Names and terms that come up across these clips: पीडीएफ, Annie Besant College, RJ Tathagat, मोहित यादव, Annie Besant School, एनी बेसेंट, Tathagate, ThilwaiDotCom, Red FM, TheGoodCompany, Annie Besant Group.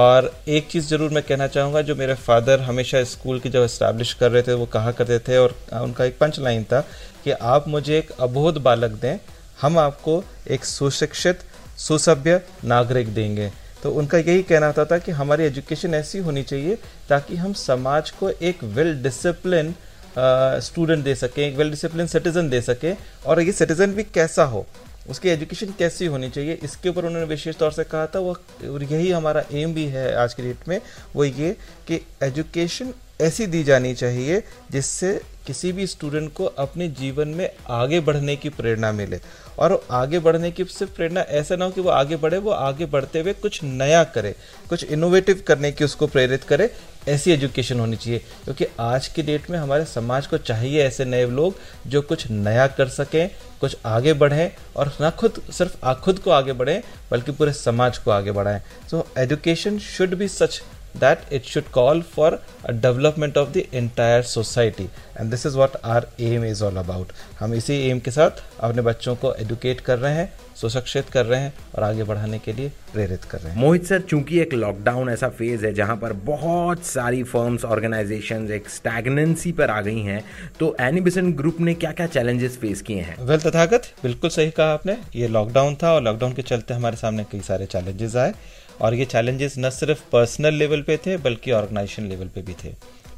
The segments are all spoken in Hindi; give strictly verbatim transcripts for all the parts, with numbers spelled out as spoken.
और एक चीज़ ज़रूर मैं कहना चाहूँगा, जो मेरे फादर हमेशा स्कूल की जब इस्टेब्लिश कर रहे थे वो कहा करते थे, और उनका एक पंच लाइन था कि आप मुझे एक अबोध बालक दें, हम आपको एक सुशिक्षित सुसभ्य नागरिक देंगे। तो उनका यही कहना होता था कि हमारी एजुकेशन ऐसी होनी चाहिए ताकि हम समाज को एक वेल डिसिप्लिन स्टूडेंट दे सकें, एक वेल डिसिप्लिन सिटीज़न दे सकें, और ये सिटीज़न भी कैसा हो, उसकी एजुकेशन कैसी होनी चाहिए, इसके ऊपर उन्होंने विशेष तौर से कहा था। वो और यही हमारा एम भी है आज के डेट में, वो ये कि एजुकेशन ऐसी दी जानी चाहिए जिससे किसी भी स्टूडेंट को अपने जीवन में आगे बढ़ने की प्रेरणा मिले, और आगे बढ़ने की सिर्फ प्रेरणा ऐसा ना हो कि वो आगे बढ़े, वो आगे बढ़ते हुए कुछ नया करे, कुछ इनोवेटिव करने की उसको प्रेरित करे, ऐसी एजुकेशन होनी चाहिए। क्योंकि आज की डेट में हमारे समाज को चाहिए ऐसे नए लोग जो कुछ नया कर सकें, कुछ आगे बढ़ें, और ना खुद सिर्फ आ खुद को आगे बढ़ें बल्कि पूरे समाज को आगे बढ़ाएं। So education should be such that it should call for a development of the entire society, and this is what our aim is all about. हम इसी aim के साथ अपने बच्चों को educate कर रहे हैं, सुशिक्षित कर रहे हैं, और आगे बढ़ाने के लिए प्रेरित कर रहे हैं। मोहित सर, चूंकि एक लॉकडाउन ऐसा फेज है जहां पर बहुत सारी फर्म्स, ऑर्गेनाइजेशंस एक स्टैग्नेंसी पर आ गई हैं, तो एनी बेसेंट ग्रुप ने क्या क्या चैलेंजेस फेस किए हैं? वेल तथागत, बिल्कुल सही कहा आपने, ये लॉकडाउन था और लॉकडाउन के चलते हमारे सामने कई सारे चैलेंजेस आए, और ये चैलेंजेस न सिर्फ पर्सनल लेवल पे थे बल्कि ऑर्गेनाइजेशन लेवल पे भी थे।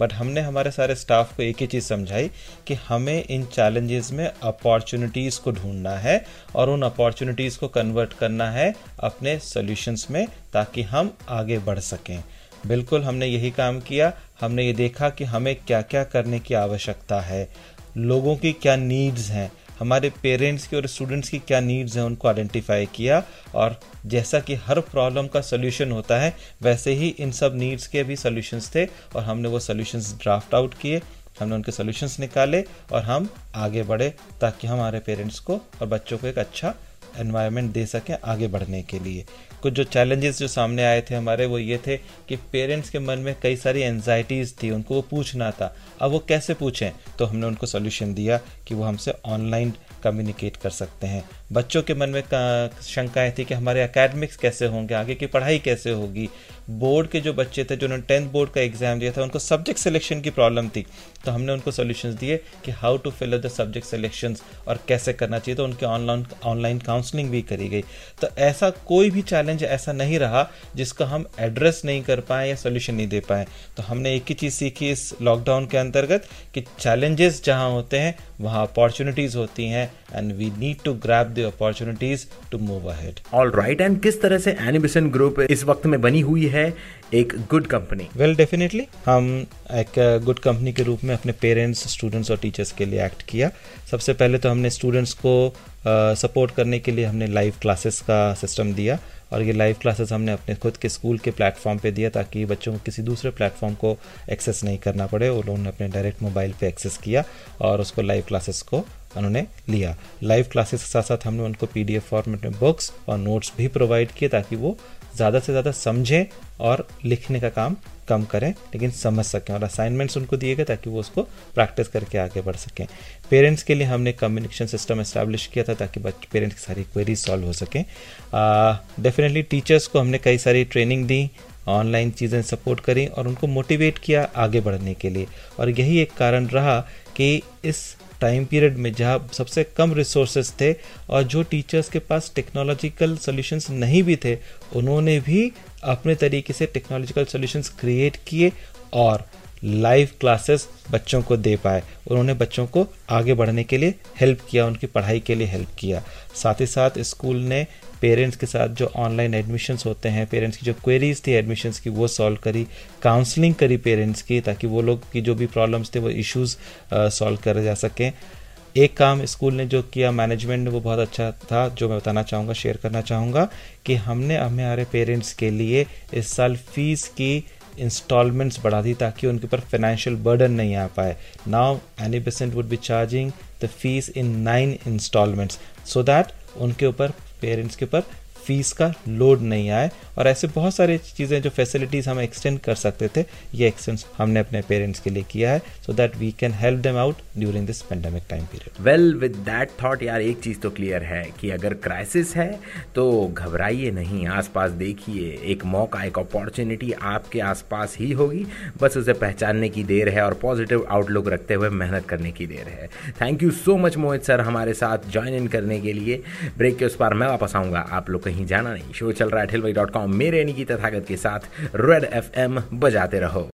बट हमने हमारे सारे स्टाफ को एक ही चीज़ समझाई कि हमें इन चैलेंजेस में अपॉर्चुनिटीज़ को ढूंढना है और उन अपॉर्चुनिटीज़ को कन्वर्ट करना है अपने सॉल्यूशंस में, ताकि हम आगे बढ़ सकें। बिल्कुल हमने यही काम किया। हमने ये देखा कि हमें क्या क्या करने की आवश्यकता है, लोगों की क्या नीड्स हैं, हमारे पेरेंट्स की और स्टूडेंट्स की क्या नीड्स हैं, उनको आइडेंटिफाई किया। और जैसा कि हर प्रॉब्लम का सल्यूशन होता है, वैसे ही इन सब नीड्स के भी सल्यूशंस थे, और हमने वो सल्यूशंस ड्राफ्ट आउट किए, हमने उनके सल्यूशंस निकाले, और हम आगे बढ़े ताकि हमारे पेरेंट्स को और बच्चों को एक अच्छा एनवायरनमेंट दे सकें आगे बढ़ने के लिए। कुछ जो चैलेंजेस जो सामने आए थे हमारे, वो ये थे कि पेरेंट्स के मन में कई सारी एंजाइटीज़ थी, उनको वो पूछना था, अब वो कैसे पूछें। तो हमने उनको सोल्यूशन दिया कि वो हमसे ऑनलाइन कम्युनिकेट कर सकते हैं। बच्चों के मन में शंकाएं थी कि हमारे एकेडमिक्स कैसे होंगे, आगे की पढ़ाई कैसे होगी। बोर्ड के जो बच्चे थे, जो उन्होंने टेंथ बोर्ड का एग्जाम दिया था, उनको सब्जेक्ट सिलेक्शन की प्रॉब्लम थी, तो हमने उनको सॉल्यूशंस दिए कि how to fill up the subject selections और कैसे करना चाहिए। तो उनकी ऑनलाइन ऑनलाइन काउंसलिंग भी करी गई। तो ऐसा कोई भी चैलेंज ऐसा नहीं रहा जिसका हम एड्रेस नहीं कर पाए या सोल्यूशन नहीं दे पाए। तो हमने एक ही चीज़ सीखी इस लॉकडाउन के अंतर्गत कि चैलेंजेस जहाँ होते हैं वहाँ अपॉर्चुनिटीज़ होती हैं, and we need to grab the opportunities to move ahead. Alright, and किस तरह से एनी बेसेंट ग्रुप इस वक्त में बनी हुई है एक गुड कंपनी? वेल डेफिनेटली हम एक गुड कंपनी के रूप में अपने पेरेंट्स, स्टूडेंट्स और टीचर्स के लिए एक्ट किया। सबसे पहले तो हमने स्टूडेंट्स को सपोर्ट uh, करने के लिए हमने लाइव क्लासेस का सिस्टम दिया, और ये लाइव क्लासेस हमने अपने खुद के स्कूल के प्लेटफॉर्म पे दिया ताकि बच्चों को किसी दूसरे प्लेटफॉर्म को एक्सेस नहीं करना पड़े। वो लोगों ने अपने डायरेक्ट मोबाइल पे एक्सेस किया और उसको लाइव क्लासेस को उन्होंने लिया। लाइव क्लासेस के साथ साथ हमने उनको पीडीएफ फॉर्मेट में बुक्स और नोट्स भी प्रोवाइड किए ताकि वो ज़्यादा से ज़्यादा समझें और लिखने का काम कम करें लेकिन समझ सकें, और असाइनमेंट्स उनको दिए गए ताकि वो उसको प्रैक्टिस करके आगे बढ़ सकें। पेरेंट्स के लिए हमने कम्युनिकेशन सिस्टम एस्टैब्लिश किया था ताकि बच्चे पेरेंट्स की सारी क्वेरीज सॉल्व हो सकें। डेफिनेटली टीचर्स को हमने कई सारी ट्रेनिंग दी, ऑनलाइन चीज़ें सपोर्ट करी और उनको मोटिवेट किया आगे बढ़ने के लिए। और यही एक कारण रहा कि इस टाइम पीरियड में जहाँ सबसे कम रिसोर्सेज थे और जो टीचर्स के पास टेक्नोलॉजिकल सॉल्यूशंस नहीं भी थे, उन्होंने भी अपने तरीके से टेक्नोलॉजिकल सॉल्यूशंस क्रिएट किए और लाइव क्लासेस बच्चों को दे पाए। उन्होंने बच्चों को आगे बढ़ने के लिए हेल्प किया, उनकी पढ़ाई के लिए हेल्प किया। साथ ही साथ स्कूल ने पेरेंट्स के साथ जो ऑनलाइन एडमिशन्स होते हैं, पेरेंट्स की जो क्वेरीज थी एडमिशन्स की वो सॉल्व करी, काउंसलिंग करी पेरेंट्स की ताकि वो लोग की जो भी प्रॉब्लम्स थे वो इश्यूज़ सॉल्व करे जा सकें। एक काम स्कूल ने जो किया, मैनेजमेंट ने, वो बहुत अच्छा था जो मैं बताना चाहूँगा, शेयर करना चाहूँगा कि हमने हमारे पेरेंट्स के लिए इस साल फीस की इंस्टॉलमेंट्स बढ़ा दी ताकि उनके ऊपर फाइनेंशियल बर्डन नहीं आ पाए। Now एनी बेसेंट would be charging the fees in nine installments so that उनके ऊपर, पेरेंट्स के ऊपर फीस का लोड नहीं आए। और ऐसे बहुत सारे चीज़ें जो फैसिलिटीज़ हम एक्सटेंड कर सकते थे, ये एक्सटेंड हमने अपने पेरेंट्स के लिए किया है so that we can help them out during this pandemic time period. Well with that thought यार, एक चीज़ तो क्लियर है कि अगर क्राइसिस है तो घबराइए नहीं, आसपास देखिए, एक मौका, एक अपॉर्चुनिटी आपके आसपास ही होगी, बस उसे पहचानने की देर है और पॉजिटिव आउटलुक रखते हुए मेहनत करने की देर है। Thank you so much Mohit sir हमारे साथ ज्वाइन इन करने के लिए। ब्रेक के उस पार मैं वापस आऊँगा, आप लोग कहीं जाना नहीं। शो चल रहा है थिलवाई डॉट कॉम मेरे यानी कि तथागत के साथ रेड एफ एम, बजाते रहो।